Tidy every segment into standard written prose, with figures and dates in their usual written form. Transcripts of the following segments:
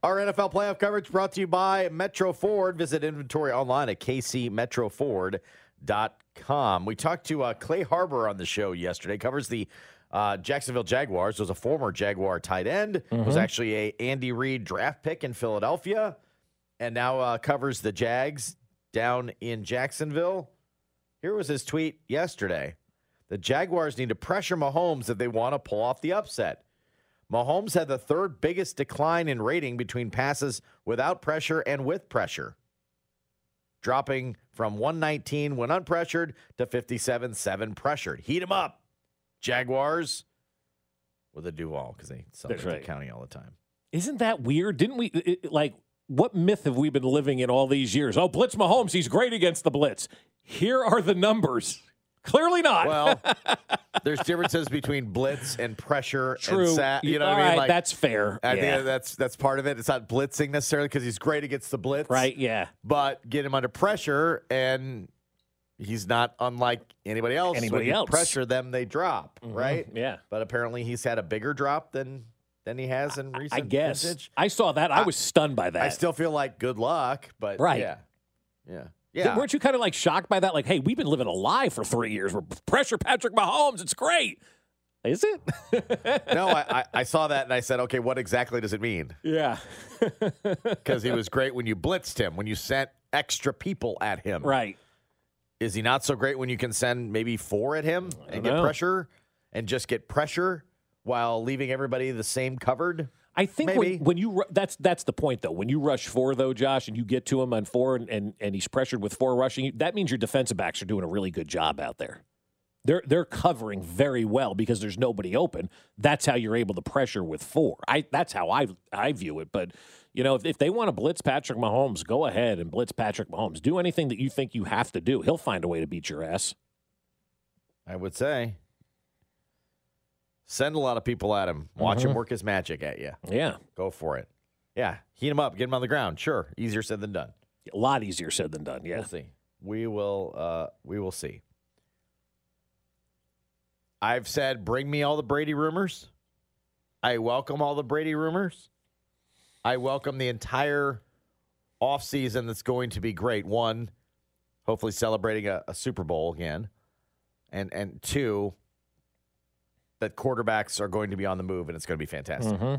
Our NFL playoff coverage brought to you by Metro Ford. Visit inventory online at kcmetroford.com. We talked to Clay Harbor on the show yesterday. Covers the Jacksonville Jaguars. Was a former Jaguar tight end. Mm-hmm. Was actually a Andy Reid draft pick in Philadelphia. And now covers the Jags down in Jacksonville. Here was his tweet yesterday. The Jaguars need to pressure Mahomes if they want to pull off the upset. Mahomes had the third biggest decline in rating between passes without pressure and with pressure, dropping from 119 when unpressured to 57.7 pressured. Heat him up, Jaguars, with a Duval, because they celebrate the county all the time. Isn't that weird? Didn't we, what myth have we been living in all these years? Oh, blitz Mahomes, he's great against the blitz. Here are the numbers. Clearly not. Well, there's differences between blitz and pressure. True. And you know what I mean? Right, like, that's fair. Yeah. That's part of it. It's not blitzing necessarily because he's great against the blitz. Right, yeah. But get him under pressure, and he's not unlike anybody else. When you pressure them, they drop, mm-hmm. right? Yeah. But apparently he's had a bigger drop than he has in recent vintage. I saw that. I was stunned by that. I still feel like good luck, but right. Yeah. Yeah. Weren't you kind of shocked by that? Like, hey, we've been living a lie for 3 years. We're pressure Patrick Mahomes. It's great. Is it? No, I saw that and I said, okay, what exactly does it mean? Yeah. Because he was great when you blitzed him, when you sent extra people at him. Right. Is he not so great when you can send maybe 4 at him and get pressure and just get pressure while leaving everybody the same covered? I think when you that's the point, though. When you rush 4, though, Josh, and you get to him on 4 and he's pressured with 4 rushing, that means your defensive backs are doing a really good job out there. They're covering very well because there's nobody open. That's how you're able to pressure with 4. That's how I view it. But, you know, if they want to blitz Patrick Mahomes, go ahead and blitz Patrick Mahomes. Do anything that you think you have to do. He'll find a way to beat your ass. I would say. Send a lot of people at him. Watch him work his magic at you. Yeah. Go for it. Yeah. Heat him up. Get him on the ground. Sure. Easier said than done. A lot easier said than done. Yeah. We'll see. We will see. I've said, bring me all the Brady rumors. I welcome all the Brady rumors. I welcome the entire offseason that's going to be great. 1, hopefully celebrating a Super Bowl again. And 2, that quarterbacks are going to be on the move, and it's going to be fantastic. Mm-hmm.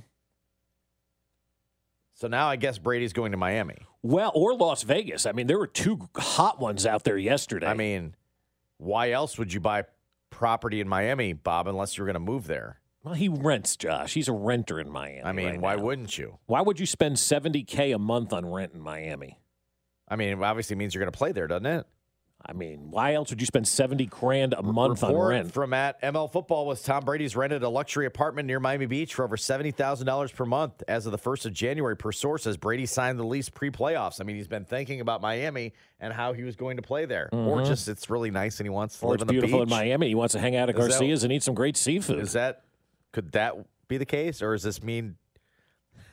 So now I guess Brady's going to Miami. Well, or Las Vegas. I mean, there were 2 hot ones out there yesterday. I mean, why else would you buy property in Miami, Bob, unless you're going to move there? Well, he rents, Josh. He's a renter in Miami. I mean, why wouldn't you? Why would you spend $70K a month on rent in Miami? I mean, it obviously means you're going to play there, doesn't it? I mean, why else would you spend $70,000 a month on rent? From at ML Football was Tom Brady's rented a luxury apartment near Miami Beach for over $70,000 per month as of the 1st of January, per sources. Brady signed the lease pre-playoffs. I mean, he's been thinking about Miami and how he was going to play there. Mm-hmm. Or just it's really nice and he wants to live on the beach. Or it's beautiful in Miami. He wants to hang out at Garcia's and eat some great seafood. Could that be the case? Or does this mean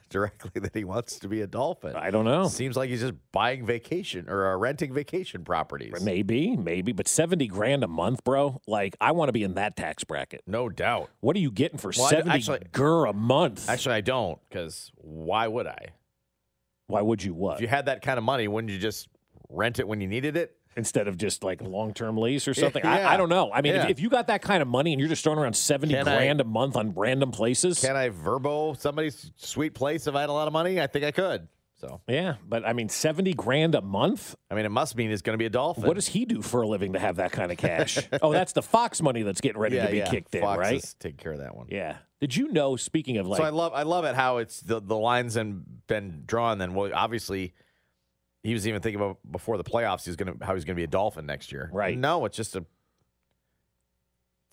directly that he wants to be a Dolphin? I don't know. Seems like he's just buying vacation or renting vacation properties. Maybe, but $70,000 a month, bro. Like, I want to be in that tax bracket. No doubt. What are you getting for $70,000 a month? Actually, I don't, because why would I? Why would you what? If you had that kind of money, wouldn't you just rent it when you needed it? Instead of just like a long-term lease or something. Yeah. I don't know. I mean, if you got that kind of money and you're just throwing around $70,000 a month on random places. Can I verbo somebody's sweet place if I had a lot of money? I think I could. So yeah, but I mean, $70,000 a month. I mean, it must mean it's going to be a Dolphin. What does he do for a living to have that kind of cash? Oh, that's the Fox money that's getting ready to be kicked Fox in, right? Is taking care of that one. Yeah. Did you know? Speaking of, like, so I love it how it's the lines and been drawn. Then, well, obviously, he was even thinking about before the playoffs. He's going to be a Dolphin next year, right? No, it's just a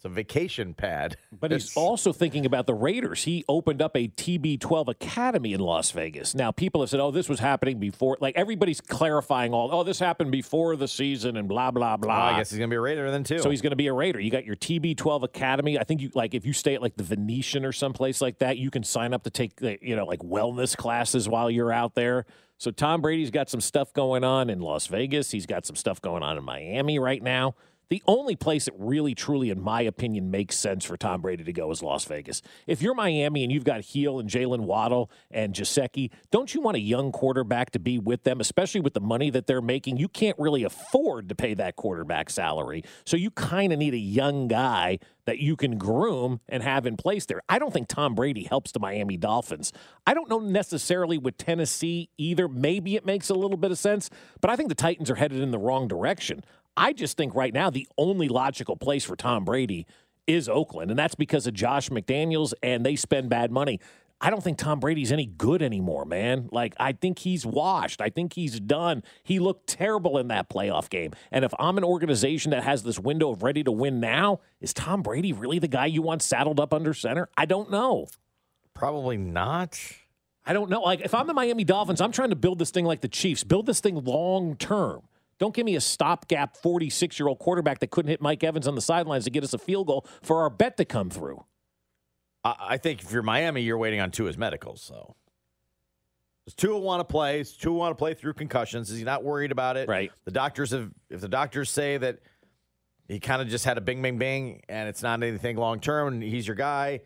vacation pad. But he's also thinking about the Raiders. He opened up a TB12 Academy in Las Vegas. Now, people have said, oh, this was happening before. Like, everybody's clarifying this happened before the season and blah, blah, blah. Well, I guess he's going to be a Raider then, too. So he's going to be a Raider. You got your TB12 Academy. I think, if you stay at, the Venetian or someplace like that, you can sign up to take, wellness classes while you're out there. So Tom Brady's got some stuff going on in Las Vegas. He's got some stuff going on in Miami right now. The only place that really, truly, in my opinion, makes sense for Tom Brady to go is Las Vegas. If you're Miami and you've got Hill and Jalen Waddle and Gesicki, don't you want a young quarterback to be with them, especially with the money that they're making? You can't really afford to pay that quarterback salary, so you kind of need a young guy that you can groom and have in place there. I don't think Tom Brady helps the Miami Dolphins. I don't know necessarily with Tennessee either. Maybe it makes a little bit of sense, but I think the Titans are headed in the wrong direction. I just think right now the only logical place for Tom Brady is Oakland, and that's because of Josh McDaniels, and they spend bad money. I don't think Tom Brady's any good anymore, man. I think he's washed. I think he's done. He looked terrible in that playoff game. And if I'm an organization that has this window of ready to win now, is Tom Brady really the guy you want saddled up under center? I don't know. Probably not. I don't know. If I'm the Miami Dolphins, I'm trying to build this thing like the Chiefs. Build this thing long term. Don't give me a stopgap 46-year-old quarterback that couldn't hit Mike Evans on the sidelines to get us a field goal for our bet to come through. I think if you're Miami, you're waiting on Tua's medicals. So does Tua want to play? Does Tua want to play through concussions? Is he not worried about it? Right. If the doctors say that he kind of just had a bing, bing, bing, and it's not anything long-term, and he's your guy,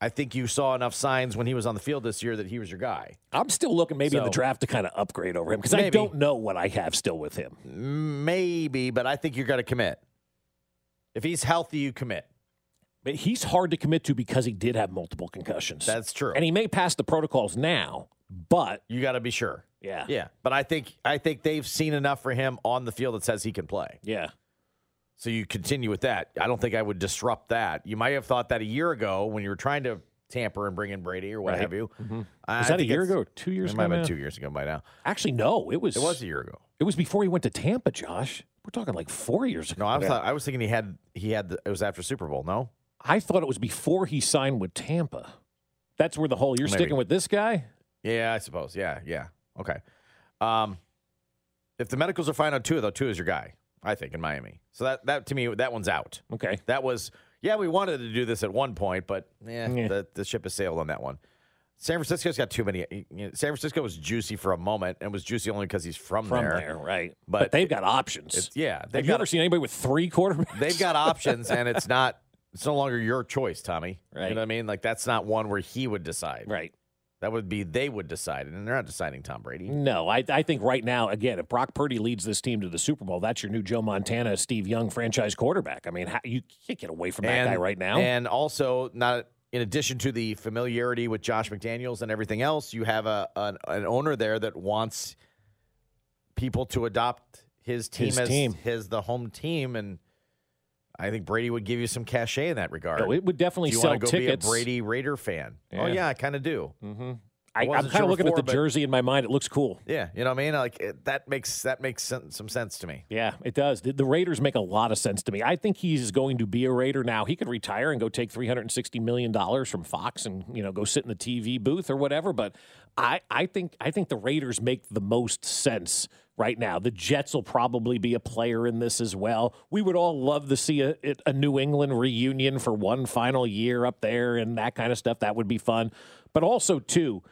I think you saw enough signs when he was on the field this year that he was your guy. I'm still looking in the draft to kind of upgrade over him because I don't know what I have still with him. Maybe, but I think you're going to commit. If he's healthy, you commit. But he's hard to commit to because he did have multiple concussions. That's true. And he may pass the protocols now, but you got to be sure. Yeah. Yeah. But I think they've seen enough for him on the field that says he can play. Yeah. So you continue with that. I don't think I would disrupt that. You might have thought that a year ago when you were trying to tamper and bring in Brady or what have you. Mm-hmm. Was that a year ago or 2 years ago? It might have been 2 years ago by now. Actually, no. It was a year ago. It was before he went to Tampa, Josh. We're talking 4 years ago. No, I was thinking it was after Super Bowl, no? I thought it was before he signed with Tampa. That's where the whole, you're sticking with this guy? Yeah, I suppose. Yeah. Okay. If the medicals are fine on Tua, though, Tua is your guy. I think, in Miami. So that to me, that one's out. Okay. That was, we wanted to do this at one point, but the ship has sailed on that one. San Francisco's got too many. San Francisco was juicy for a moment and was juicy only because he's from there. From there, right. But they've got options. Yeah. Have you ever seen anybody with three quarterbacks? They've got options, and it's no longer your choice, Tommy. Right. You know what I mean? That's not one where he would decide. Right. That would be they would decide, and they're not deciding Tom Brady. No, I think right now, again, if Brock Purdy leads this team to the Super Bowl, that's your new Joe Montana, Steve Young franchise quarterback. I mean, you can't get away from that guy right now. And also, not in addition to the familiarity with Josh McDaniels and everything else, you have an owner there that wants people to adopt his team as the home team, and I think Brady would give you some cachet in that regard. No, it would definitely sell tickets. Do you want to go be a Brady Raider fan? Yeah. Oh, yeah, I kind of do. Mm-hmm. I'm kind of looking at the jersey in my mind. It looks cool. Yeah, you know what I mean? That makes some sense to me. Yeah, it does. The Raiders make a lot of sense to me. I think he's going to be a Raider now. He could retire and go take $360 million from Fox and go sit in the TV booth or whatever. But I think the Raiders make the most sense right now. The Jets will probably be a player in this as well. We would all love to see a New England reunion for one final year up there and that kind of stuff. That would be fun. But also, too,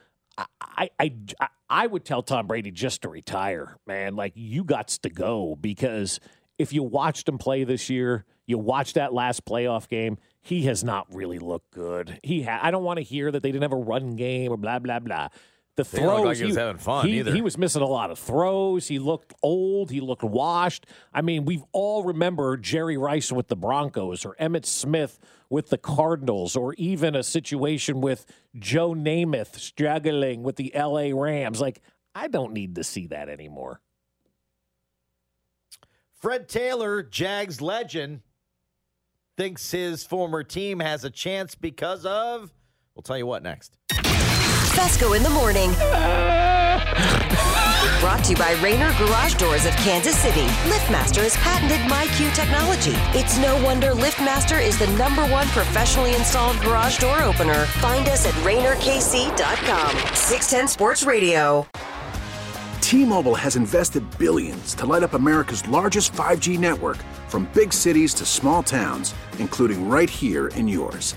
I would tell Tom Brady just to retire, man. You got to go, because if you watched him play this year, you watched that last playoff game, he has not really looked good. I don't want to hear that they didn't have a run game or blah, blah, blah. The throws, didn't look like he was having fun either. He was missing a lot of throws. He looked old. He looked washed. I mean, we've all remember Jerry Rice with the Broncos or Emmitt Smith with the Cardinals or even a situation with Joe Namath struggling with the L.A. Rams. I don't need to see that anymore. Fred Taylor, Jags legend, thinks his former team has a chance because of... We'll tell you what next. Fesco in the morning. Brought to you by Rainer Garage Doors of Kansas City. LiftMaster has patented MyQ technology. It's no wonder LiftMaster is the #1 professionally installed garage door opener. Find us at RainerKC.com. 610 Sports Radio. T-Mobile has invested billions to light up America's largest 5G network, from big cities to small towns, including right here in yours.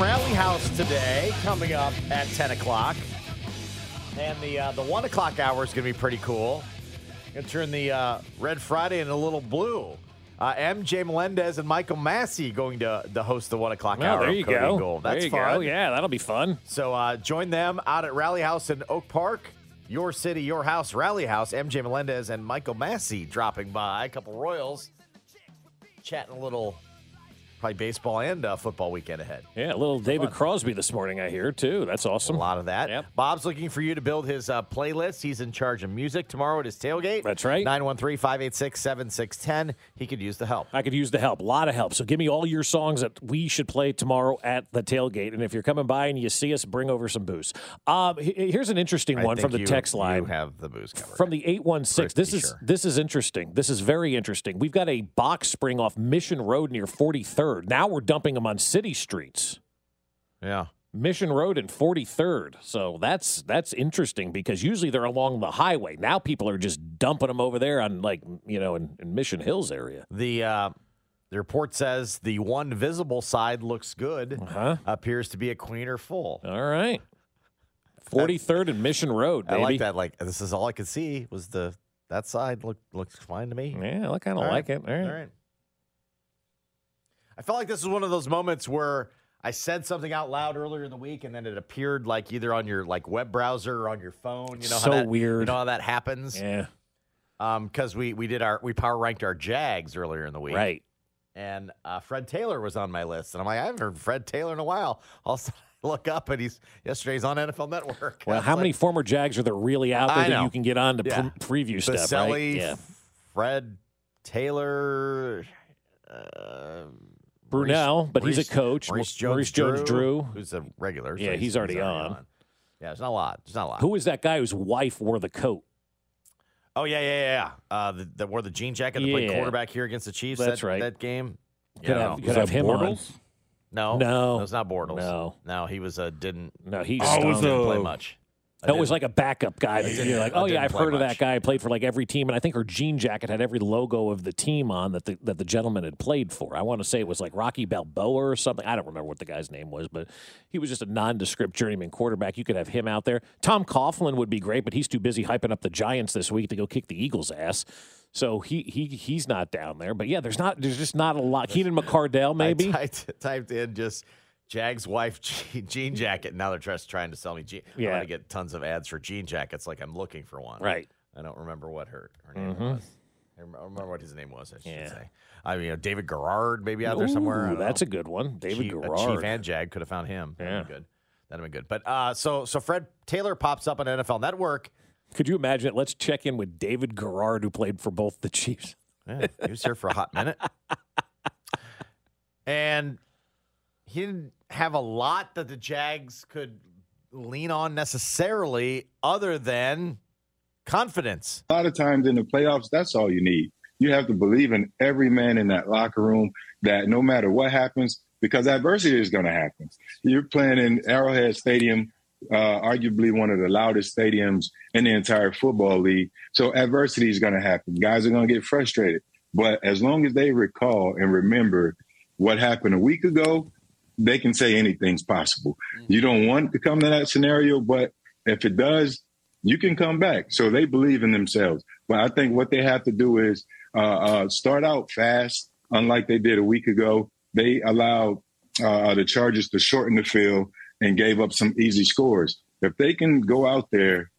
Rally House today, coming up at 10 o'clock. And the 1 o'clock hour is going to be pretty cool. Going to turn the Red Friday into a little blue. MJ Melendez and Michael Massey going to host the 1 o'clock hour. There you go. That's fun. Yeah, that'll be fun. So join them out at Rally House in Oak Park. Your city, your house, Rally House. MJ Melendez and Michael Massey dropping by. A couple Royals. Chatting a little... Probably baseball and football weekend ahead. Yeah, a little David Crosby this morning, I hear, too. That's awesome. A lot of that. Yep. Bob's looking for you to build his playlist. He's in charge of music tomorrow at his tailgate. That's right. 913-586-7610. He could use the help. I could use the help. A lot of help. So give me all your songs that we should play tomorrow at the tailgate. And if you're coming by and you see us, bring over some booze. Here's an interesting one from the text line. You have the booze covered. From the 816. This is interesting. This is very interesting. We've got a box spring off Mission Road near 43rd. Now we're dumping them on city streets. Yeah. Mission Road and 43rd. So that's interesting because usually they're along the highway. Now people are just dumping them over there on, like, you know, in Mission Hills area. The report says the one visible side looks good. Uh-huh. Appears to be a queen or full. All right. 43rd and Mission Road, baby. I like that. Like, this is all I could see was that side looks fine to me. Yeah, I kind of like it. All right. All right. I felt like this was one of those moments where I said something out loud earlier in the week, and then it appeared like either on your web browser or on your phone. You know, so weird. You know how that happens? Yeah. Because we power ranked our Jags earlier in the week, right? And Fred Taylor was on my list, and I'm like, I haven't heard Fred Taylor in a while. Also, look up, and he's on NFL Network. Well, how many former Jags are there really out there that you can get on to preview stuff? Right? Yeah. Fred Taylor. Brunel, but he's a coach. Maurice Jones-Drew. Who's a regular. So yeah, he's already on. Yeah, there's not a lot. Who is that guy whose wife wore the coat? Oh, yeah. That wore the jean jacket that played quarterback here against the Chiefs. That's right. That game. Could have him on. No. It was not Bortles. No, he was didn't. No, he didn't play much. It was like a backup guy. That you're like, I've heard of that guy. I played for like every team, and I think her jean jacket had every logo of the team on that the gentleman had played for. I want to say it was like Rocky Balboa or something. I don't remember what the guy's name was, but he was just a nondescript journeyman quarterback. You could have him out there. Tom Coughlin would be great, but he's too busy hyping up the Giants this week to go kick the Eagles' ass. So he's not down there. But yeah, there's just not a lot. Keenan McCardell maybe. I typed in just Jag's wife jean jacket. Now they're just trying to sell me jean. Yeah. I want to get tons of ads for jean jackets. Like I'm looking for one. Right. I don't remember what her name was. I remember what his name was, I should say. I mean, David Garrard maybe out there somewhere. That's a good one. David Garrard. Chief and Jag could have found him. Yeah. That'd be good. But so Fred Taylor pops up on NFL Network. Could you imagine it? Let's check in with David Garrard, who played for both the Chiefs. Yeah, he was here for a hot minute. And he didn't have a lot that the Jags could lean on necessarily other than confidence. A lot of times in the playoffs, that's all you need. You have to believe in every man in that locker room that no matter what happens, because adversity is going to happen. You're playing in Arrowhead Stadium, arguably one of the loudest stadiums in the entire football league. So adversity is going to happen. Guys are going to get frustrated. But as long as they recall and remember what happened a week ago, they can say anything's possible. You don't want to come to that scenario, but if it does, you can come back. So they believe in themselves. But I think what they have to do is start out fast, unlike they did a week ago. They allowed the Chargers to shorten the field and gave up some easy scores. If they can go out there,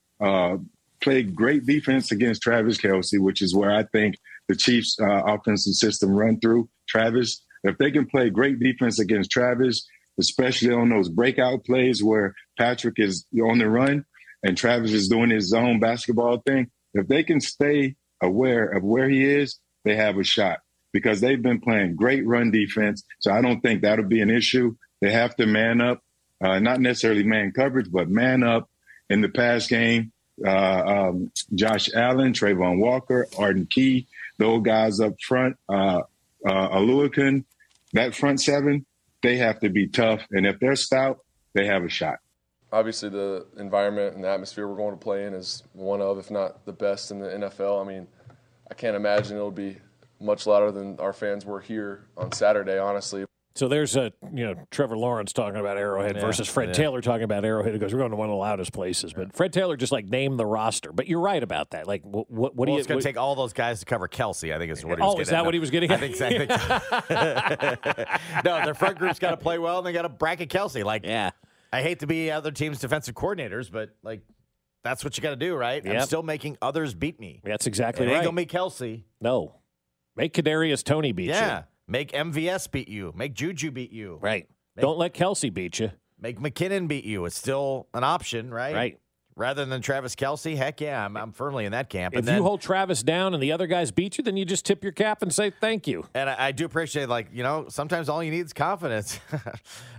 play great defense against Travis Kelce, which is where I think the Chiefs' offensive system run through Travis. If they can play great defense against Travis, especially on those breakout plays where Patrick is on the run and Travis is doing his zone basketball thing, if they can stay aware of where he is, they have a shot because they've been playing great run defense. So I don't think that'll be an issue. They have to man up. Not necessarily man coverage, but man up in the pass game. Josh Allen, Trayvon Walker, Arden Key, those guys up front, Aluakin, that front seven, they have to be tough. And if they're stout, they have a shot. Obviously, the environment and the atmosphere we're going to play in is one of, if not the best in the NFL. I mean, I can't imagine it'll be much louder than our fans were here on Saturday, honestly. So there's Trevor Lawrence talking about Arrowhead versus Fred Taylor talking about Arrowhead. He goes, we're going to one of the loudest places. But Fred Taylor just named the roster. But you're right about that. Like, what do you? It's going to take all those guys to cover Kelce. I think is what he was getting. Oh, is that what he was getting? I think exactly. No, their front group's got to play well, and they got to bracket Kelce. I hate to be other teams' defensive coordinators, but that's what you got to do, right? Yep. I'm still making others beat me. That's exactly right. Ain't gonna make Kelce. No, make Kadarius Toney beat you. Yeah. Make MVS beat you. Make Juju beat you. Right. Don't let Kelce beat you. Make McKinnon beat you. It's still an option, right? Right. Rather than Travis Kelce, heck yeah, I'm firmly in that camp. If you hold Travis down and the other guys beat you, then you just tip your cap and say thank you. And I do appreciate, sometimes all you need is confidence.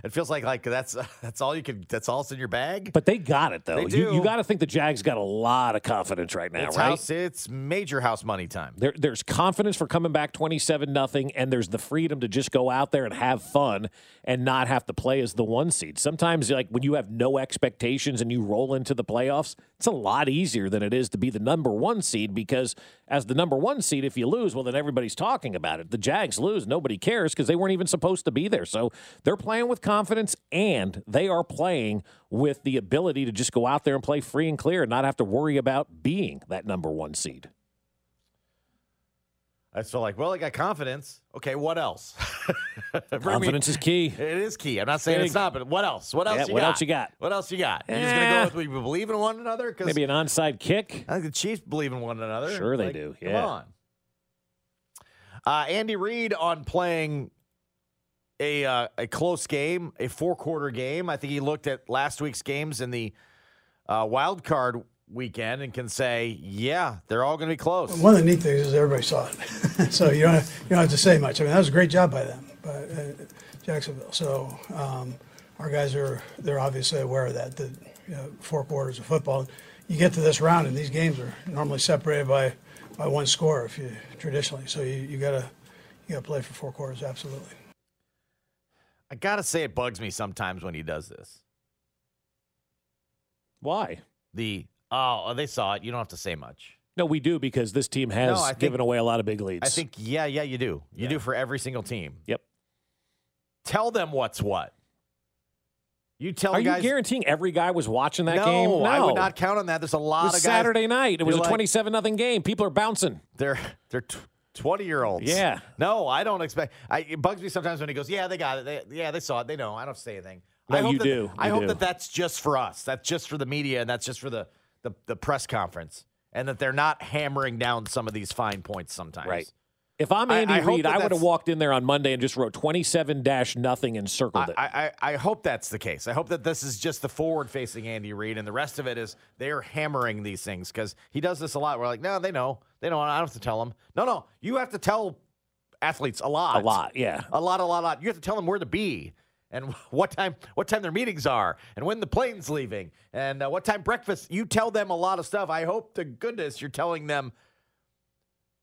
It feels like that's all you can. That's all that's in your bag. But they got it though. They do. You got to think the Jags got a lot of confidence right now, right? It's major house money time. There's confidence for coming back 27-0, and there's the freedom to just go out there and have fun and not have to play as the one seed. Sometimes when you have no expectations and you roll into the playoffs. It's a lot easier than it is to be the number one seed because as the number one seed, if you lose, well, then everybody's talking about it. The Jags lose. Nobody cares because they weren't even supposed to be there. So they're playing with confidence, and they are playing with the ability to just go out there and play free and clear and not have to worry about being that number one seed. I feel I got confidence. Okay, what else? Confidence is key. It is key. I'm not saying it's not, but what else? What else you got? You're just going to go with we believe in one another? Maybe an onside kick? I think the Chiefs believe in one another. Sure they do. Yeah. Come on. Andy Reid on playing a close game, a four-quarter game. I think he looked at last week's games in the wild card weekend and can say, they're all going to be close. One of the neat things is everybody saw it. So you don't have to say much. I mean, that was a great job by them, Jacksonville. So our guys they're obviously aware of that, four quarters of football. You get to this round, and these games are normally separated by one score traditionally. So you got to play for four quarters, absolutely. I got to say it bugs me sometimes when he does this. Why? Oh, they saw it. You don't have to say much. No, we do because this team has given away a lot of big leads. I think, you do. You do for every single team. Yep. Tell them what's what. You tell Are guys, you guaranteeing every guy was watching that game? No, I would not count on that. There's a lot of guys. Saturday night. It was a 27-0 game. People are bouncing. They're 20-year-olds. Yeah. No, I don't expect. It bugs me sometimes when he goes, yeah, they got it. They saw it. They know. I don't say anything. No, I hope that that's just for us. That's just for the media, and that's just for the press conference, and that they're not hammering down some of these fine points sometimes. Right. If I'm Andy Reid, I would have walked in there on Monday and just wrote 27-0 and circled it. I hope that's the case. I hope that this is just the forward-facing Andy Reid, and the rest of it is they're hammering these things because he does this a lot. We're like, no, they know. They know. I don't have to tell them. No, you have to tell athletes a lot. A lot, yeah. A lot. You have to tell them where to be and what time their meetings are and when the plane's leaving and what time breakfast. You tell them a lot of stuff. I hope to goodness you're telling them,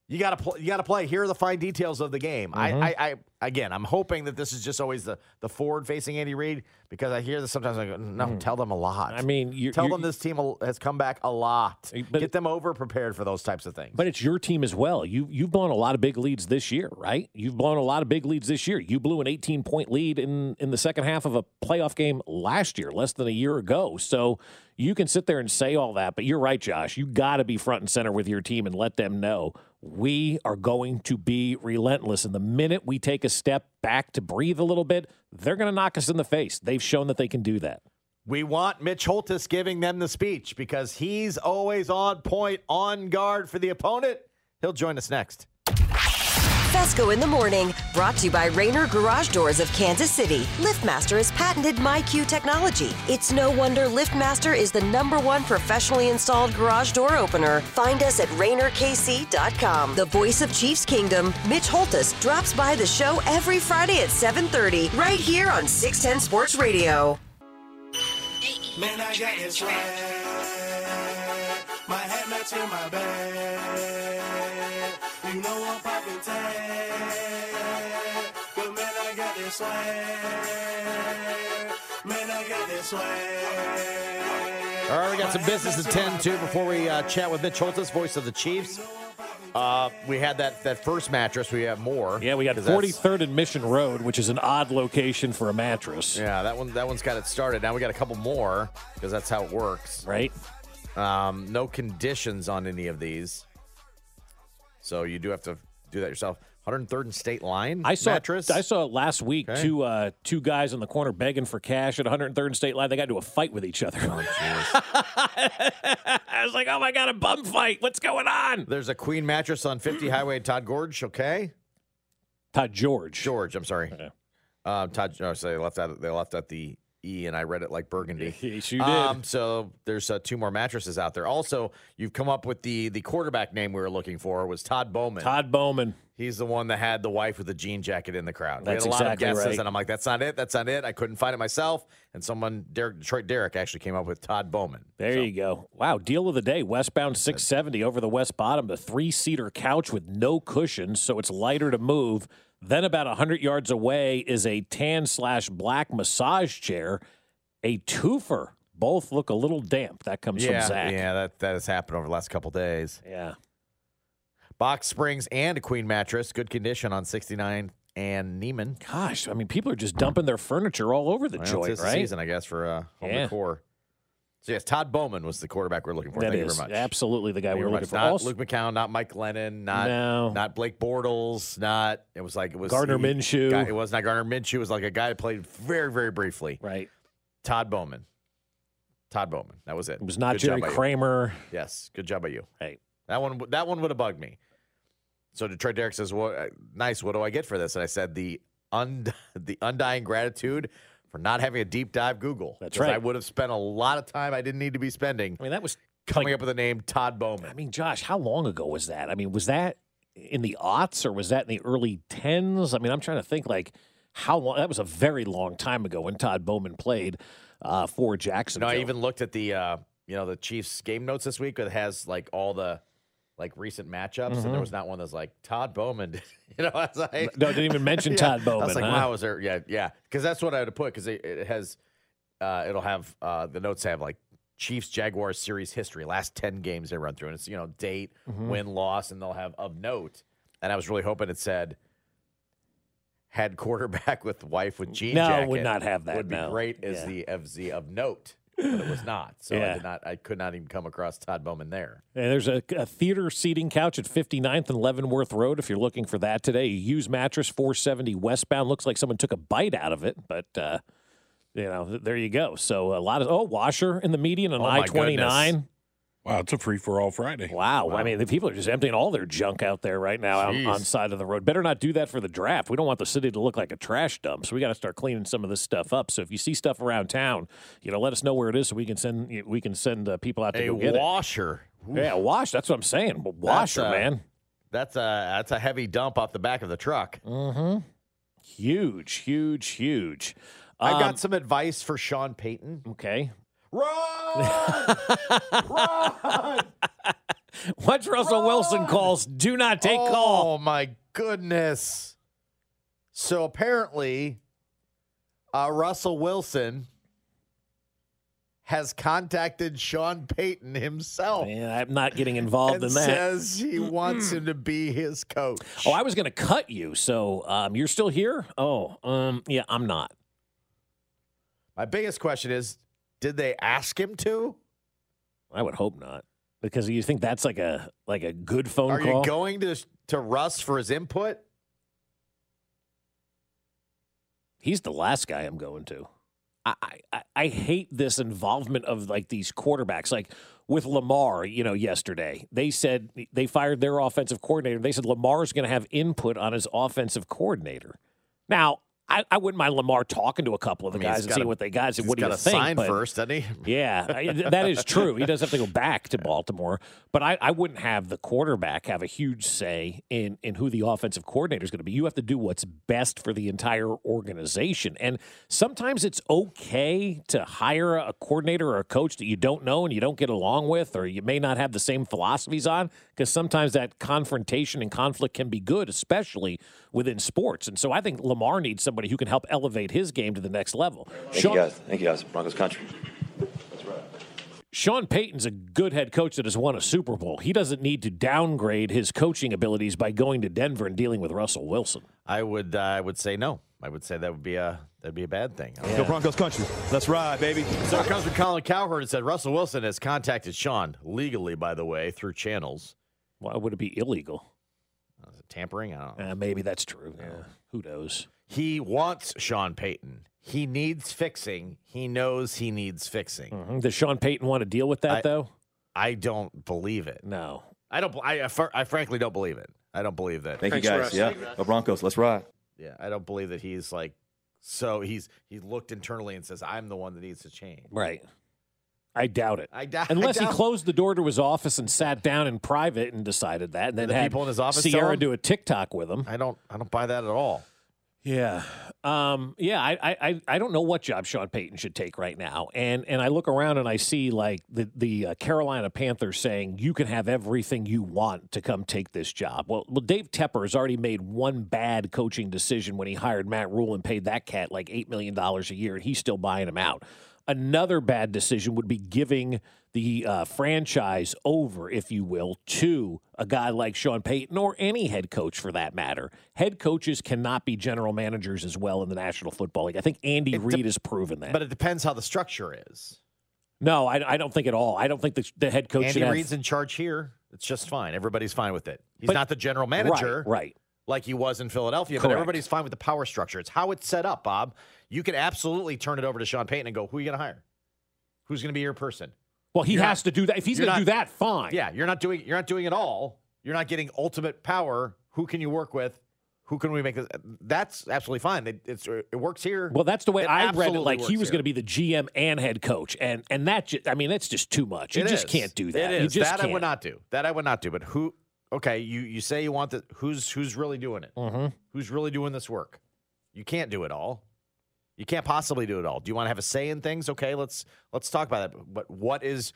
you gotta play. Here are the fine details of the game. Mm-hmm. Again, I'm hoping that this is just always the forward-facing Andy Reid, because I hear this sometimes. I go, tell them a lot. I mean, tell them this team has come back a lot. Get them over prepared for those types of things. But it's your team as well. You've blown a lot of big leads this year, right? You've blown a lot of big leads this year. You blew an 18-point lead in the second half of a playoff game last year, less than a year ago. So you can sit there and say all that, but you're right, Josh. You got to be front and center with your team and let them know we are going to be relentless. And the minute we take a step back to breathe a little bit, they're going to knock us in the face. They've shown that they can do that. We want Mitch Holthus giving them the speech because he's always on point, on guard for the opponent. He'll join us next. Fesco in the Morning, brought to you by Rainer Garage Doors of Kansas City. LiftMaster has patented MyQ technology. It's no wonder LiftMaster is the #1 professionally installed garage door opener. Find us at RainerKC.com. The voice of Chiefs Kingdom, Mitch Holthus, drops by the show every Friday at 7:30, right here on 610 Sports Radio. Man, I got this right. My head melts in my bed. You know I'm poppin' tag, but man, I got this swag. Man, I got this swag. All right, we got some business to tend to before we chat with Mitch Holthus, voice of the Chiefs. We had that first mattress. We have more. Yeah, we got 43rd and Mission Road, which is an odd location for a mattress. Yeah, that one's got it started. Now we got a couple more because that's how it works, right? No conditions on any of these. So you do have to do that yourself. 103rd and State Line mattress. I saw it last week. Okay. Two guys in the corner begging for cash at 103rd and State Line. They got into a fight with each other. Oh, I was like, oh, my God, a bum fight. What's going on? There's a Queen mattress on 50 Highway at Todd Gorge, okay? Todd George. George, I'm sorry. Okay. Todd. Oh, so they left out the E, and I read it like burgundy. Yes, you did. So there's two more mattresses out there. Also, you've come up with the quarterback name we were looking for was Todd Bouman. Todd Bouman. He's the one that had the wife with the jean jacket in the crowd. That's we had a lot of guesses, right. And I'm like, that's not it. I couldn't find it myself. And someone, Derek actually came up with Todd Bouman. There you go. Wow, deal of the day. Westbound 670 over the west bottom, the 3-seater couch with no cushions, so it's lighter to move. Then about 100 yards away is a tan/black massage chair, a twofer. Both look a little damp. That comes from Zach. Yeah, that has happened over the last couple days. Yeah. Box Springs and a Queen mattress, good condition on 69 and Neiman. Gosh, I mean, people are just dumping their furniture all over the joint, right? Season, I guess, for home decor. So, yes, Todd Bouman was the quarterback we're looking for. Thank you very much. Absolutely the guy we were looking for. Not also, Luke McCown, not Mike Glennon, not Blake Bortles, it was Gardner Minshew. It was not Gardner Minshew. It was like a guy that played very, very briefly. Right. Todd Bouman. That was it. It was not good Jerry Kramer. Yes. Good job by you. Hey. That one would have bugged me. So Detroit Derek says, well, nice, what do I get for this? And I said, the undying gratitude for not having a deep dive Google. That's right. I would have spent a lot of time I didn't need to be spending. I mean, that was coming up with the name Todd Bouman. I mean, Josh, how long ago was that? I mean, was that in the aughts or was that in the early 10s? I mean, I'm trying to think like how long. That was a very long time ago when Todd Bouman played for Jacksonville. No, I even looked at the the Chiefs game notes this week that has like all the recent matchups, and there was not one that's like Todd Bouman. I was like, no, didn't even mention Todd Bouman. I was like, wow, is there? Yeah, because that's what I would have put. Because it has, it'll have the notes have like Chiefs Jaguars series history, last 10 games they run through, and it's date, win, loss, and they'll have of note. And I was really hoping it said had quarterback with wife with jean jacket. No, would not have that. Would be great as the FZ of note. But it was not. So I did not. I could not even come across Todd Bouman there. And there's a theater seating couch at 59th and Leavenworth Road if you're looking for that today. A used mattress, 470 westbound. Looks like someone took a bite out of it, but you know, there you go. So a lot of washer in the median on I-29. Wow, it's a free-for-all Friday. Wow. I mean, the people are just emptying all their junk out there right now on side of the road. Better not do that for the draft. We don't want the city to look like a trash dump, so we got to start cleaning some of this stuff up. So if you see stuff around town, you know, let us know where it is so we can send people out to go get it. A washer. Yeah, a wash. That's what I'm saying. A washer, man. That's a heavy dump off the back of the truck. Mm-hmm. Huge. I've got some advice for Sean Payton. Okay. Run! Run! Once Russell Wilson calls, do not take call. Oh, my goodness. So, apparently, Russell Wilson has contacted Sean Payton himself. Man, I'm not getting involved in that. Says he wants him to be his coach. Oh, I was going to cut you. So, you're still here? Oh, yeah, I'm not. My biggest question is, did they ask him to? I would hope not, because you think that's like a good phone call? Are you going to Russ for his input? He's the last guy I'm going to. I hate this involvement of like these quarterbacks. Like with Lamar, you know, yesterday they said they fired their offensive coordinator. They said Lamar's going to have input on his offensive coordinator. Now, I wouldn't mind Lamar talking to a couple of the guys and seeing what they got. He's got to sign first, doesn't he? Yeah, that is true. He does have to go back to Baltimore. But I wouldn't have the quarterback have a huge say in who the offensive coordinator is going to be. You have to do what's best for the entire organization. And sometimes it's okay to hire a coordinator or a coach that you don't know and you don't get along with, or you may not have the same philosophies on, because sometimes that confrontation and conflict can be good, especially within sports. And so I think Lamar needs some who can help elevate his game to the next level. Thank you guys. Broncos country. That's right. Sean Payton's a good head coach that has won a Super Bowl. He doesn't need to downgrade his coaching abilities by going to Denver and dealing with Russell Wilson. I would say no. I would say that'd be a bad thing. Go Broncos country. Let's ride, baby. So it comes from Colin Cowherd and said Russell Wilson has contacted Sean legally, by the way, through channels. Why would it be illegal? Is it tampering? I don't know. Maybe that's true. Yeah. Who knows? He wants Sean Payton. He needs fixing. He knows he needs fixing. Mm-hmm. Does Sean Payton want to deal with that, though? I don't believe it. No. I frankly don't believe it. I don't believe that. Thanks, guys. Yeah. The Broncos, let's ride. Yeah, I don't believe that he's like, so he looked internally and says, I'm the one that needs to change. Right. I doubt it. Unless he closed the door to his office and sat down in private and decided that, and then had people in his office Sierra do a TikTok with him. I don't buy that at all. Yeah. I don't know what job Sean Payton should take right now. And I look around and I see like the Carolina Panthers saying you can have everything you want to come take this job. Well, Dave Tepper has already made one bad coaching decision when he hired Matt Rhule and paid that cat like $8 million a year, and he's still buying him out. Another bad decision would be giving the franchise over, if you will, to a guy like Sean Payton or any head coach for that matter. Head coaches cannot be general managers as well in the National Football League. I think Andy Reid has proven that. But it depends how the structure is. No, I don't think at all. I don't think the head coach Andy Reid's in charge here. It's just fine. Everybody's fine with it. He's not the general manager. Right. Like he was in Philadelphia, correct. But everybody's fine with the power structure. It's how it's set up, Bob. You can absolutely turn it over to Sean Payton and go, who are you going to hire? Who's going to be your person? Well, he has to do that. If he's going to do that, fine. Yeah, you're not doing it all. You're not getting ultimate power. Who can you work with? Who can we make this? That's absolutely fine. It works here. Well, that's the way I read it. Like he was going to be the GM and head coach, and that just, I mean, that's just too much. You just can't do that. It is. I would not do. That I would not do. But who? Okay, you say you want the who's really doing it? Mm-hmm. Who's really doing this work? You can't do it all. You can't possibly do it all. Do you want to have a say in things? Okay, let's talk about that. But what is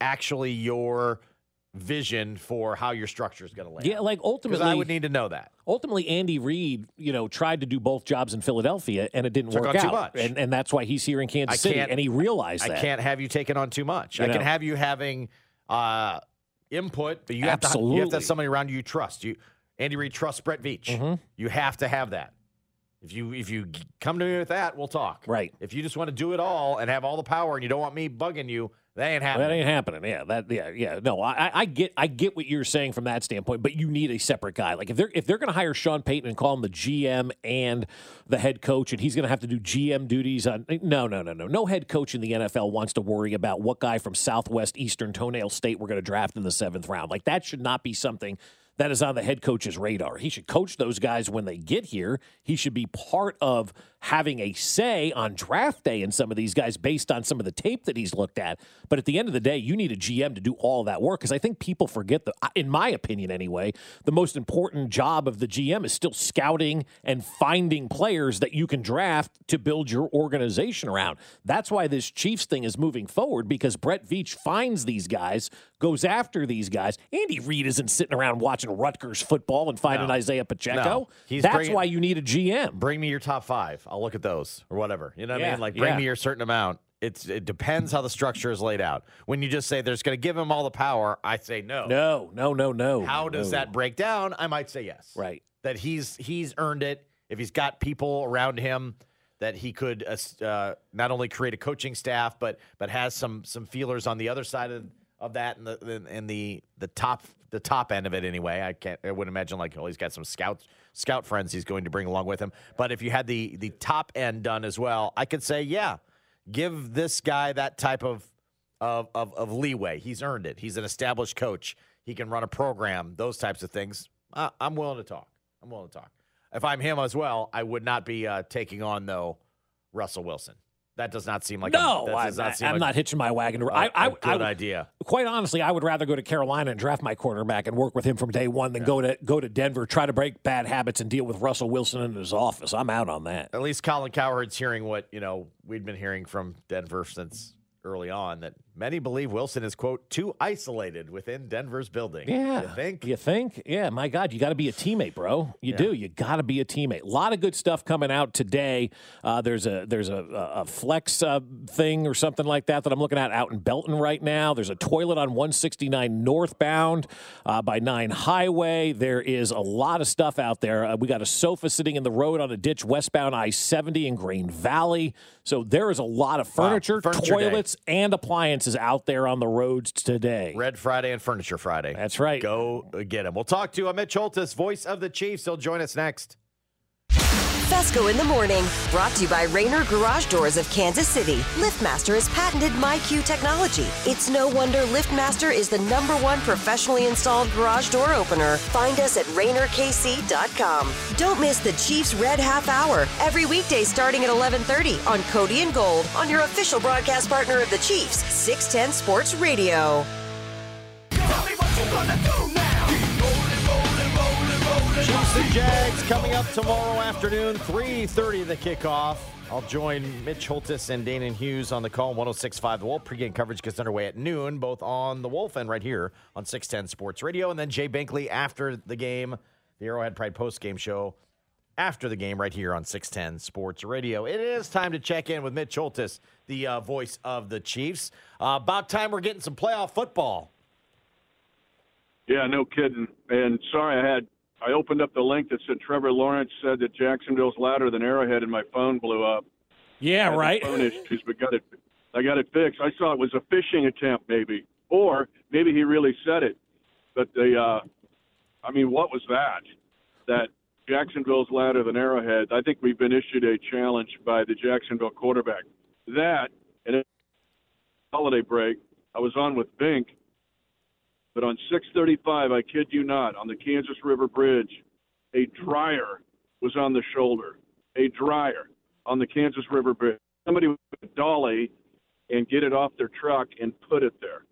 actually your vision for how your structure is going to land? Yeah, like ultimately, I would need to know that. Ultimately, Andy Reid, you know, tried to do both jobs in Philadelphia, and it didn't work out. Too much. And that's why he's here in Kansas City, and he realized that. I can't have you taking on too much. I can have you having. Input, but you have to have somebody around you trust. Andy Reid trusts Brett Veach. Mm-hmm. You have to have that. If you come to me with that, we'll talk. Right. If you just want to do it all and have all the power and you don't want me bugging you, that ain't happening. That ain't happening. Yeah. No. I get what you're saying from that standpoint, but you need a separate guy. Like if they're going to hire Sean Payton and call him the GM and the head coach, and he's going to have to do GM duties on. No. No head coach in the NFL wants to worry about what guy from Southwest Eastern Toenail State we're going to draft in the 7th round. Like that should not be something that is on the head coach's radar. He should coach those guys when they get here. He should be part of having a say on draft day in some of these guys based on some of the tape that he's looked at. But at the end of the day, you need a GM to do all that work, because I think people forget that, in my opinion anyway, the most important job of the GM is still scouting and finding players that you can draft to build your organization around. That's why this Chiefs thing is moving forward, because Brett Veach finds these guys, goes after these guys. Andy Reid isn't sitting around watching Rutgers football and finding Isaiah Pacheco. No. That's why you need a GM. Bring me your top 5. I'll look at those or whatever. You know what I mean? Like, bring me your certain amount. It depends how the structure is laid out. When you just say there's going to give him all the power, I say no. No. How does that break down? I might say yes. Right. That he's earned it. If he's got people around him that he could not only create a coaching staff, but has some feelers on the other side of that, and the top end of it anyway. I wouldn't imagine he's got some scout friends he's going to bring along with him. But if you had the top end done as well, I could say give this guy that type of leeway. He's earned it. He's an established coach. He can run a program. Those types of things. I'm willing to talk. If I'm him as well, I would not be taking on Russell Wilson. That does not seem like I'm not hitching my wagon to a good idea. Quite honestly, I would rather go to Carolina and draft my quarterback and work with him from day one than go to Denver, try to break bad habits and deal with Russell Wilson in his office. I'm out on that. At least Colin Cowherd's hearing what we'd been hearing from Denver since early on, that many believe Wilson is, quote, too isolated within Denver's building. Yeah. You think? Yeah, my God, you got to be a teammate, bro. You do. You got to be a teammate. A lot of good stuff coming out today. There's a flex thing or something like that I'm looking at out in Belton right now. There's a toilet on 169 northbound by 9 Highway. There is a lot of stuff out there. We got a sofa sitting in the road on a ditch westbound I-70 in Green Valley. So there is a lot of furniture toilets, and appliances out there on the roads today. Red Friday and Furniture Friday. That's right. Go get them. We'll talk to Mitch Holthus, voice of the Chiefs. He'll join us next. Fesco in the Morning, brought to you by Rainer Garage Doors of Kansas City. LiftMaster has patented MyQ technology. It's no wonder LiftMaster is the #1 professionally installed garage door opener. Find us at RainerKC.com. Don't miss the Chiefs Red Half Hour, every weekday starting at 11:30 on Cody and Gold on your official broadcast partner of the Chiefs, 610 Sports Radio. Tell me what you gonna do now. Chiefs and Jags coming up tomorrow afternoon, 3:30 the kickoff. I'll join Mitch Holthus and Danon Hughes on the call. 106.5 The Wolf. Pre-game coverage gets underway at noon, both on the Wolf and right here on 610 Sports Radio. And then Jay Binkley after the game, the Arrowhead Pride post-game show after the game right here on 610 Sports Radio. It is time to check in with Mitch Holthus, the voice of the Chiefs. About time we're getting some playoff football. Yeah, no kidding. And sorry I opened up the link that said Trevor Lawrence said that Jacksonville's louder than Arrowhead, and my phone blew up. Yeah, right. Phone issues, but I got it fixed. I saw it was a phishing attempt, maybe, or maybe he really said it. But what was that? That Jacksonville's louder than Arrowhead. I think we've been issued a challenge by the Jacksonville quarterback. That and a holiday break, I was on with Bink. But on 6:35, I kid you not, on the Kansas River Bridge, a dryer was on the shoulder. A dryer on the Kansas River Bridge. Somebody would dolly and get it off their truck and put it there.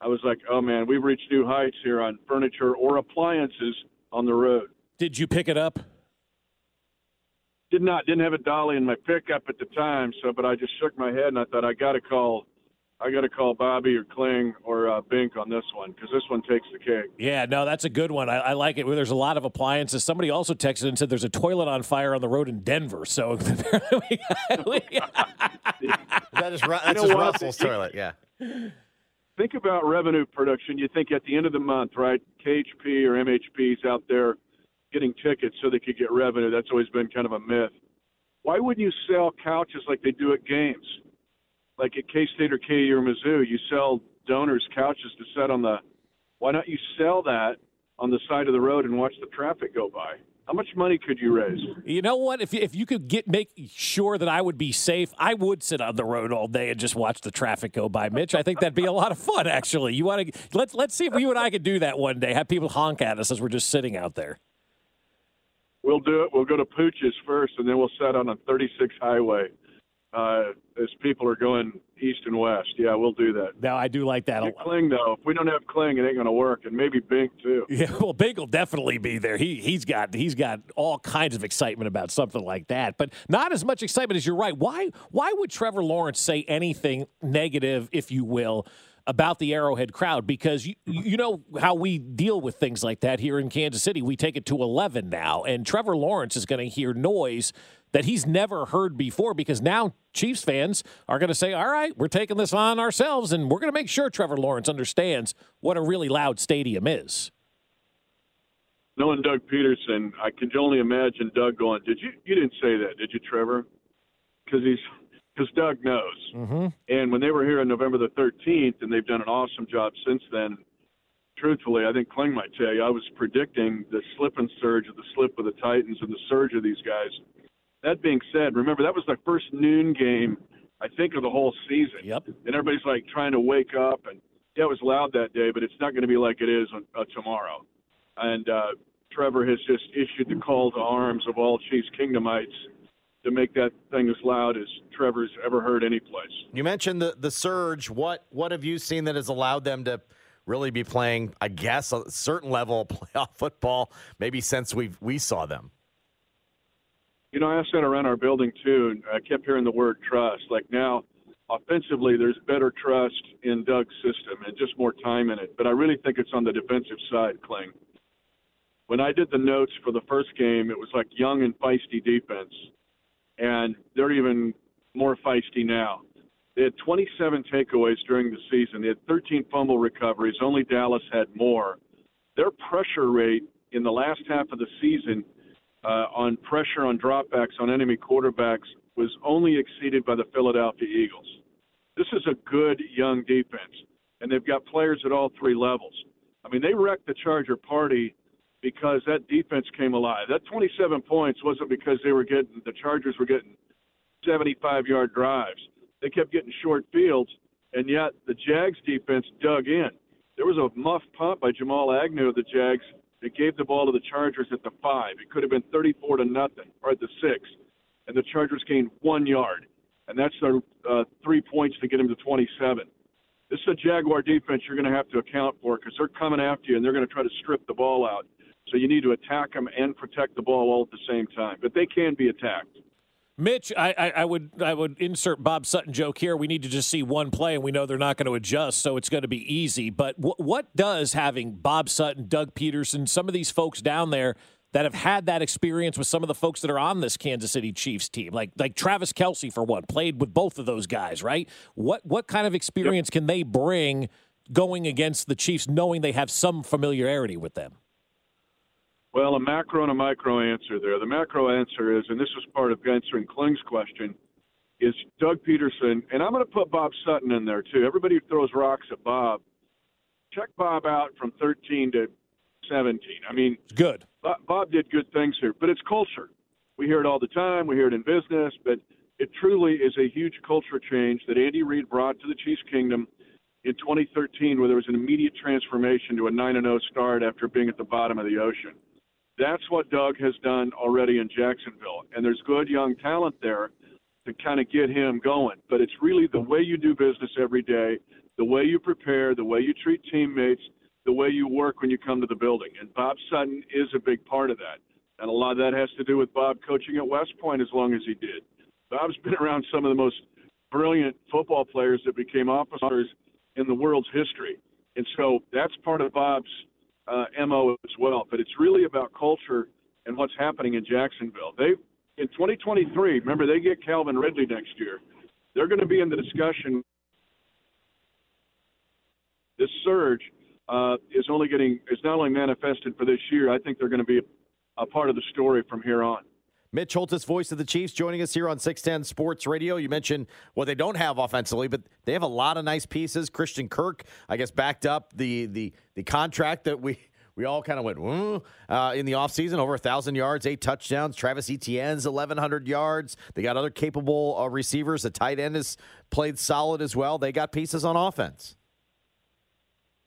I was like, oh, man, we've reached new heights here on furniture or appliances on the road. Did you pick it up? Did not. Didn't have a dolly in my pickup at the time, but I just shook my head and I thought I got to call. I got to call Bobby or Kling or Bink on this one, because this one takes the cake. Yeah, no, that's a good one. I like it. There's a lot of appliances. Somebody also texted and said there's a toilet on fire on the road in Denver. So that's Russell's toilet, yeah. Think about revenue production. You think at the end of the month, right, KHP or MHP's out there getting tickets so they could get revenue. That's always been kind of a myth. Why wouldn't you sell couches like they do at games? Like at K-State or KU or Mizzou, you sell donors couches to set on the – why not you sell that on the side of the road and watch the traffic go by? How much money could you raise? You know what? If you could make sure that I would be safe, I would sit on the road all day and just watch the traffic go by, Mitch. I think that'd be a lot of fun, actually. You want to let's see if you and I could do that one day. Have people honk at us as we're just sitting out there. We'll do it. We'll go to Pooch's first, and then we'll set on a 36 highway as people are going east and west. Yeah, we'll do that. Now, I do like that a lot. Kling, though. If we don't have Kling, it ain't going to work, and maybe Bink, too. Yeah, well, Bink will definitely be there. He's got all kinds of excitement about something like that, but not as much excitement as you're right. Why would Trevor Lawrence say anything negative, if you will, about the Arrowhead crowd? Because you know how we deal with things like that here in Kansas City. We take it to 11 now, and Trevor Lawrence is going to hear noise that he's never heard before, because now Chiefs fans are going to say, all right, we're taking this on ourselves, and we're going to make sure Trevor Lawrence understands what a really loud stadium is. Knowing Doug Peterson, I can only imagine Doug going, you didn't say that, did you, Trevor? Because Doug knows. Mm-hmm. And when they were here on November the 13th, and they've done an awesome job since then, truthfully, I think Kling might tell you, I was predicting the slip and surge of the slip of the Titans and the surge of these guys. That being said, remember, that was the first noon game, I think, of the whole season. Yep. And everybody's, like, trying to wake up. And, yeah, it was loud that day, but it's not going to be like it is on tomorrow. And Trevor has just issued the call to arms of all Chiefs Kingdomites to make that thing as loud as Trevor's ever heard any place. You mentioned the surge. What have you seen that has allowed them to really be playing, I guess, a certain level of playoff football, maybe since we saw them? You know, I sat around our building, too, and I kept hearing the word trust. Like now, offensively, there's better trust in Doug's system and just more time in it. But I really think it's on the defensive side, Kling. When I did the notes for the first game, it was like young and feisty defense. And they're even more feisty now. They had 27 takeaways during the season. They had 13 fumble recoveries. Only Dallas had more. Their pressure rate in the last half of the season on pressure on dropbacks on enemy quarterbacks was only exceeded by the Philadelphia Eagles. This is a good young defense, and they've got players at all three levels. I mean, they wrecked the Charger party because that defense came alive. That 27 points wasn't because the Chargers were getting 75-yard drives. They kept getting short fields, and yet the Jags defense dug in. There was a muff punt by Jamal Agnew of the Jags that gave the ball to the Chargers at the 5. It could have been 34-0, or at the 6. And the Chargers gained 1 yard. And that's their 3 points to get them to 27. This is a Jaguar defense you're going to have to account for, because they're coming after you and they're going to try to strip the ball out. So you need to attack them and protect the ball all at the same time. But they can be attacked. Mitch, I would insert Bob Sutton joke here. We need to just see one play, and we know they're not going to adjust, so it's going to be easy. But what does having Bob Sutton, Doug Peterson, some of these folks down there that have had that experience with some of the folks that are on this Kansas City Chiefs team, like Travis Kelce, for one, played with both of those guys, right? What kind of experience Yep. can they bring going against the Chiefs, knowing they have some familiarity with them? Well, a macro and a micro answer there. The macro answer is, and this was part of answering Kling's question, is Doug Peterson, and I'm going to put Bob Sutton in there too. Everybody who throws rocks at Bob, check Bob out from 13 to 17. I mean, good. Bob did good things here, but it's culture. We hear it all the time. We hear it in business, but it truly is a huge culture change that Andy Reid brought to the Chiefs Kingdom in 2013, where there was an immediate transformation to a 9-0 start after being at the bottom of the ocean. That's what Doug has done already in Jacksonville, and there's good young talent there to kind of get him going. But it's really the way you do business every day, the way you prepare, the way you treat teammates, the way you work when you come to the building. And Bob Sutton is a big part of that, and a lot of that has to do with Bob coaching at West Point as long as he did. Bob's been around some of the most brilliant football players that became officers in the world's history, and so that's part of Bob's MO as well. But it's really about culture and what's happening in Jacksonville. In 2023, remember, they get Calvin Ridley next year. They're going to be in the discussion. This surge is not only manifested for this year. I think they're going to be a part of the story from here on. Mitch Holthus, voice of the Chiefs, joining us here on 610 Sports Radio. You mentioned what they don't have offensively, but they have a lot of nice pieces. Christian Kirk, I guess, backed up the contract that we all kind of went in the offseason, over 1,000 yards, 8 touchdowns. Travis Etienne's 1,100 yards. They got other capable receivers. The tight end has played solid as well. They got pieces on offense.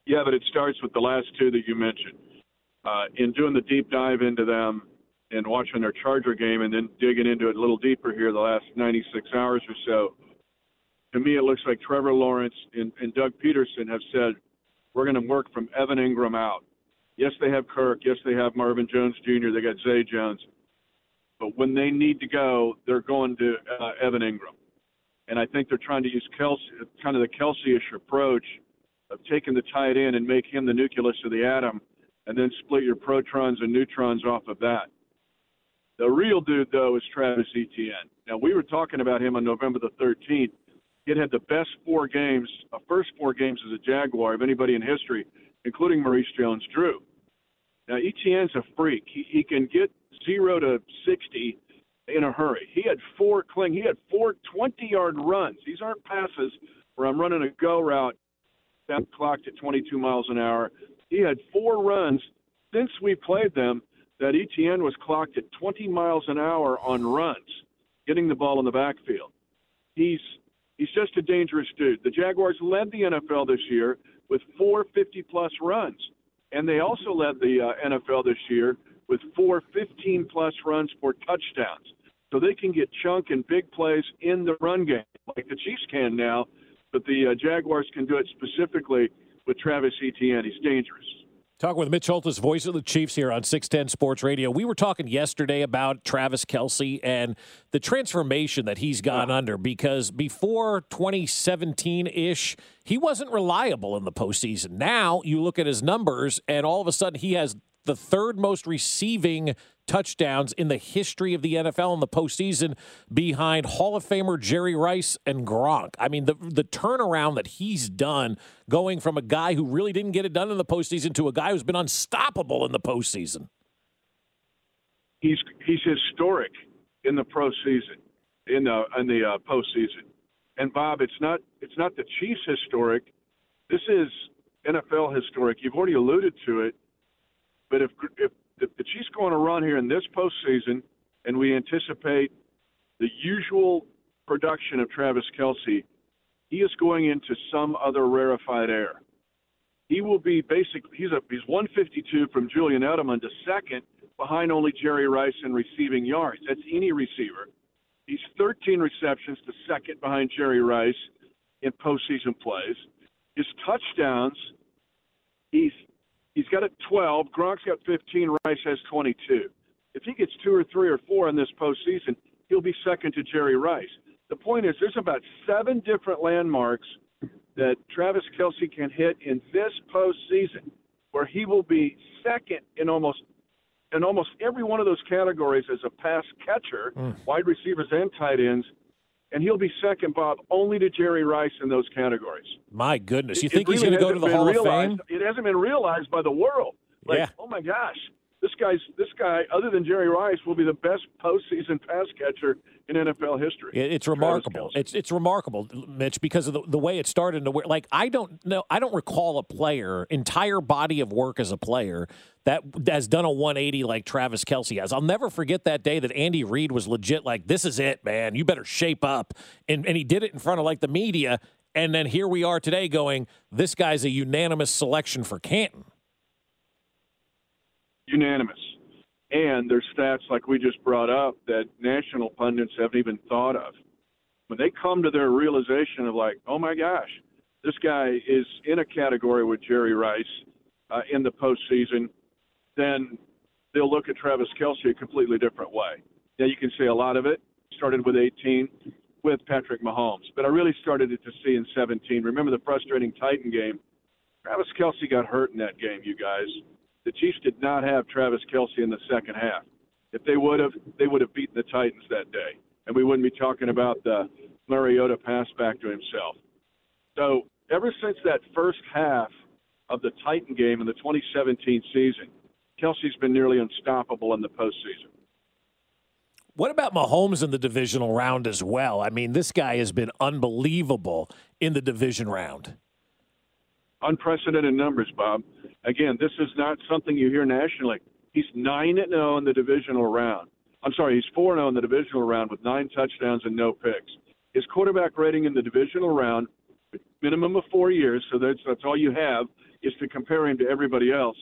Yeah, but it starts with the last two that you mentioned. In doing the deep dive into them and watching their Charger game and then digging into it a little deeper here the last 96 hours or so, to me it looks like Trevor Lawrence and Doug Peterson have said, we're going to work from Evan Ingram out. Yes, they have Kirk. Yes, they have Marvin Jones Jr. They got Zay Jones. But when they need to go, they're going to Evan Ingram. And I think they're trying to use Kelce, kind of the Kelce-ish approach of taking the tight end and make him the nucleus of the atom and then split your protons and neutrons off of that. The real dude, though, is Travis Etienne. Now, we were talking about him on November the 13th. He had the best 4 games, first 4 games as a Jaguar of anybody in history, including Maurice Jones-Drew. Now, Etienne's a freak. He can get 0 to 60 in a hurry. He had 4 20-yard runs. These aren't passes where I'm running a go route that clocked at 22 miles an hour. He had 4 runs since we played them that Etienne was clocked at 20 miles an hour on runs, getting the ball in the backfield. He's just a dangerous dude. The Jaguars led the NFL this year with 4 50-plus runs, and they also led the NFL this year with 4 15-plus runs for touchdowns. So they can get chunk and big plays in the run game, like the Chiefs can now, but the Jaguars can do it specifically with Travis Etienne. He's dangerous. Talking with Mitch Holthus, voice of the Chiefs here on 610 Sports Radio. We were talking yesterday about Travis Kelce and the transformation that he's gone under, because before 2017-ish, he wasn't reliable in the postseason. Now you look at his numbers, and all of a sudden he has the 3rd most receiving touchdowns in the history of the NFL in the postseason, behind Hall of Famer Jerry Rice and Gronk. I mean, the turnaround that he's done, going from a guy who really didn't get it done in the postseason to a guy who's been unstoppable in the postseason. He's historic in the pro season, in the postseason. And Bob, it's not the Chiefs historic. This is NFL historic. You've already alluded to it. But if the Chiefs go on a run here in this postseason, and we anticipate the usual production of Travis Kelce, he is going into some other rarefied air. He will be basically he's 152 from Julian Edelman to 2nd behind only Jerry Rice in receiving yards. That's any receiver. He's 13 receptions to 2nd behind Jerry Rice in postseason plays. His touchdowns, He's got a 12. Gronk's got 15. Rice has 22. If he gets 2 or 3 or 4 in this postseason, he'll be 2nd to Jerry Rice. The point is, there's about 7 different landmarks that Travis Kelce can hit in this postseason, where he will be 2nd in almost every one of those categories as a pass catcher, wide receivers and tight ends. And he'll be 2nd, Bob, only to Jerry Rice in those categories. My goodness. You think he's going to go to the Hall of Fame? It hasn't been realized by the world. Like, oh, my gosh, this guy, other than Jerry Rice, will be the best postseason pass catcher in NFL history. It's remarkable. It's remarkable, Mitch, because of the way it started. To where, like, I don't recall a player, entire body of work as a player, that has done a 180 like Travis Kelce has. I'll never forget that day that Andy Reid was legit like, this is it, man. You better shape up. And he did it in front of, like, the media. And then here we are today going, this guy's a unanimous selection for Canton. Unanimous. And there's stats like we just brought up that national pundits haven't even thought of. When they come to their realization of, like, oh, my gosh, this guy is in a category with Jerry Rice in the postseason, then they'll look at Travis Kelce a completely different way. Now, you can see a lot of it started with 18 with Patrick Mahomes, but I really started it to see in 17. Remember the frustrating Titan game? Travis Kelce got hurt in that game, you guys. The Chiefs did not have Travis Kelce in the second half. If they would have, they would have beaten the Titans that day, and we wouldn't be talking about the Mariota pass back to himself. So ever since that first half of the Titan game in the 2017 season, Kelce's been nearly unstoppable in the postseason. What about Mahomes in the divisional round as well? I mean, this guy has been unbelievable in the division round. Unprecedented numbers, Bob. Again, this is not something you hear nationally. He's 9-0 in the divisional round. I'm sorry, he's 4-0 in the divisional round with 9 touchdowns and no picks. His quarterback rating in the divisional round, minimum of 4 years, so that's all you have, is to compare him to everybody else,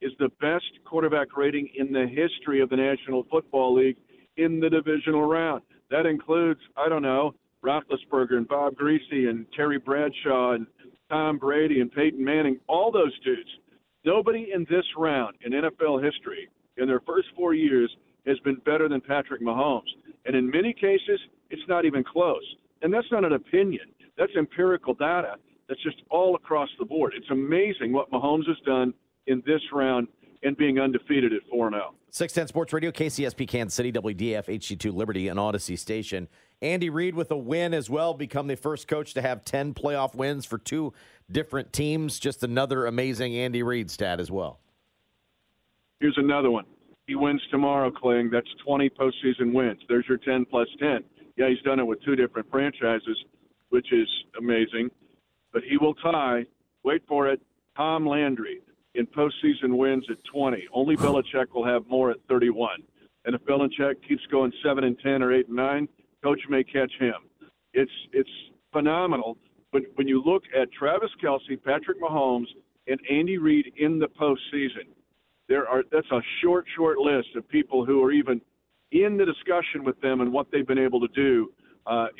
is the best quarterback rating in the history of the National Football League in the divisional round. That includes, I don't know, Roethlisberger and Bob Greasy and Terry Bradshaw and Tom Brady and Peyton Manning, all those dudes. Nobody in this round in NFL history in their first 4 years has been better than Patrick Mahomes. And in many cases, it's not even close. And that's not an opinion. That's empirical data. That's just all across the board. It's amazing what Mahomes has done in this round and being undefeated at 4-0. 610 Sports Radio, KCSP Kansas City, WDF, HD2 Liberty, and Audacy Station. Andy Reid with a win as well, become the first coach to have 10 playoff wins for 2 different teams. Just another amazing Andy Reid stat as well. Here's another one. He wins tomorrow, Kling. That's 20 postseason wins. There's your 10 plus 10. Yeah, he's done it with 2 different franchises, which is amazing. But he will tie, wait for it, Tom Landry in postseason wins at 20. Only Belichick will have more at 31. And if Belichick keeps going 7-10 or 8-9, coach may catch him. It's phenomenal. But when you look at Travis Kelce, Patrick Mahomes, and Andy Reid in the postseason, that's a short list of people who are even in the discussion with them and what they've been able to do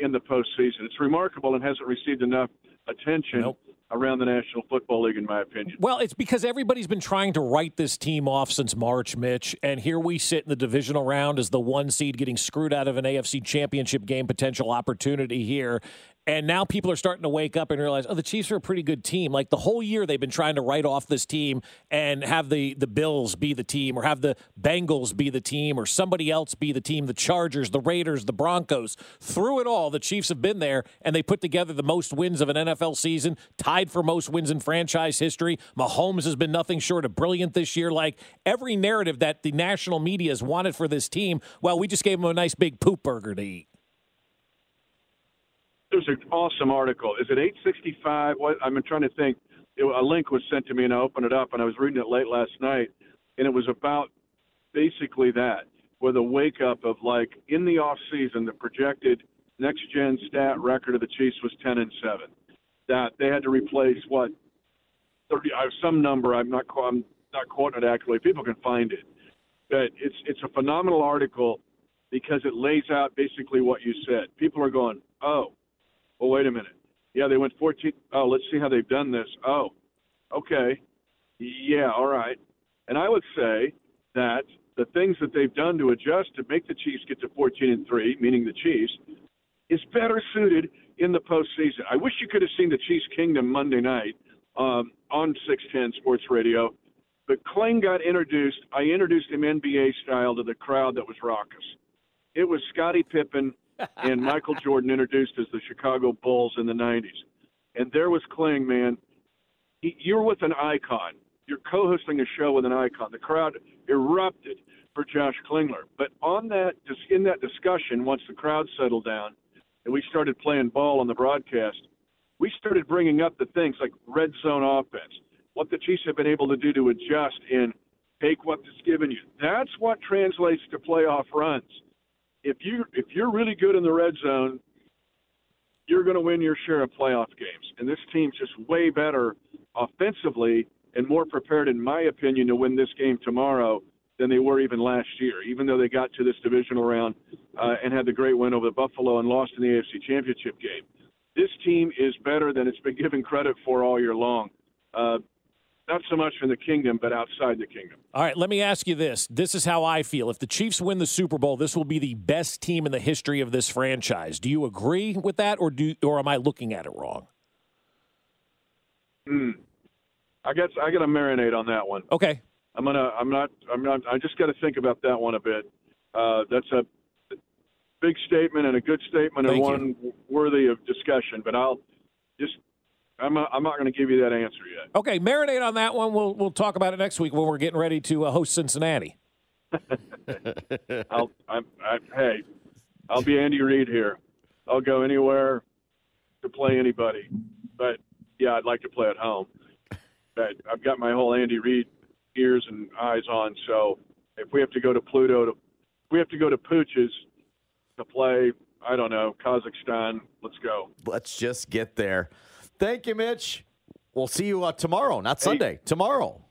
in the postseason. It's remarkable and hasn't received enough attention. Nope. Around the National Football League, in my opinion. Well, it's because everybody's been trying to write this team off since March, Mitch, and here we sit in the divisional round as the 1 seed getting screwed out of an AFC championship game potential opportunity here, and now people are starting to wake up and realize, oh, the Chiefs are a pretty good team. Like, the whole year they've been trying to write off this team and have the Bills be the team or have the Bengals be the team or somebody else be the team, the Chargers, the Raiders, the Broncos. Through it all, the Chiefs have been there, and they put together the most wins of an NFL season, tied for most wins in franchise history. Mahomes has been nothing short of brilliant this year. Like, every narrative that the national media has wanted for this team, well, we just gave them a nice big poop burger to eat. There's an awesome article. Is it 865? I'm trying to think. A link was sent to me, and I opened it up, and I was reading it late last night, and it was about basically that, with a wake-up of, like, in the offseason, the projected next-gen stat record of the Chiefs was 10-7. That they had to replace, 30, some number. I'm not quoting it accurately. People can find it. But it's a phenomenal article because it lays out basically what you said. People are going, oh, well, wait a minute. Yeah, they went 14. Oh, let's see how they've done this. Oh, okay. Yeah, all right. And I would say that the things that they've done to adjust to make the Chiefs get to 14-3, meaning the Chiefs, is better suited in the postseason. I wish you could have seen the Chiefs Kingdom Monday night on 610 Sports Radio. But Kling got introduced. I introduced him NBA style to the crowd that was raucous. It was Scottie Pippen and Michael Jordan introduced as the Chicago Bulls in the 90s. And there was Kling, man. You're with an icon. You're co-hosting a show with an icon. The crowd erupted for Josh Klingler. But in that discussion, once the crowd settled down, and we started playing ball on the broadcast, we started bringing up the things like red zone offense, what the Chiefs have been able to do to adjust and take what's given you. That's what translates to playoff runs. If you're really good in the red zone, you're going to win your share of playoff games. And this team's just way better offensively and more prepared, in my opinion, to win this game tomorrow than they were even last year, even though they got to this divisional round and had the great win over Buffalo and lost in the AFC Championship game. This team is better than it's been given credit for all year long. Not so much in the kingdom, but outside the kingdom. All right, let me ask you this. This is how I feel. If the Chiefs win the Super Bowl, this will be the best team in the history of this franchise. Do you agree with that, or am I looking at it wrong? I got to marinate on that one. Okay. I just got to think about that one a bit. That's a big statement and a good statement, and one worthy of discussion. But I'm not going to give you that answer yet. Okay, marinate on that one. We'll talk about it next week when we're getting ready to host Cincinnati. I'll be Andy Reid here. I'll go anywhere to play anybody. But, yeah, I'd like to play at home. But I've got my whole Andy Reid ears and eyes on. So if we have to go to Pluto, if we have to go to Pooch's to play, I don't know, Kazakhstan, let's go. Let's just get there. Thank you, Mitch. We'll see you tomorrow, not Sunday. Hey. Tomorrow.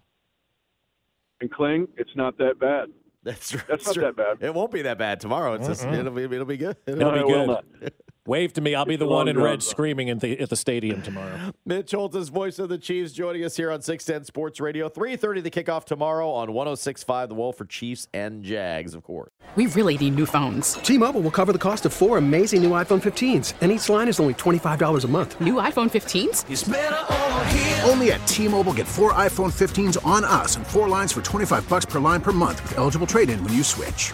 And Kling, it's not that bad. That's right. That's not that bad. It won't be that bad tomorrow. It's just, it'll be good. It'll be good. Wave to me. I'll be the one in red screaming at the stadium tomorrow. Mitch Holthus, voice of the Chiefs, joining us here on 610 Sports Radio. 3:30 the kickoff tomorrow on 106.5 The Wolf for Chiefs and Jags, of course. We really need new phones. T-Mobile will cover the cost of four amazing new iPhone 15s, and each line is only $25 a month. New iPhone 15s? It's better over here. Only at T-Mobile, get four iPhone 15s on us and four lines for $25 per line per month with eligible trade-in when you switch.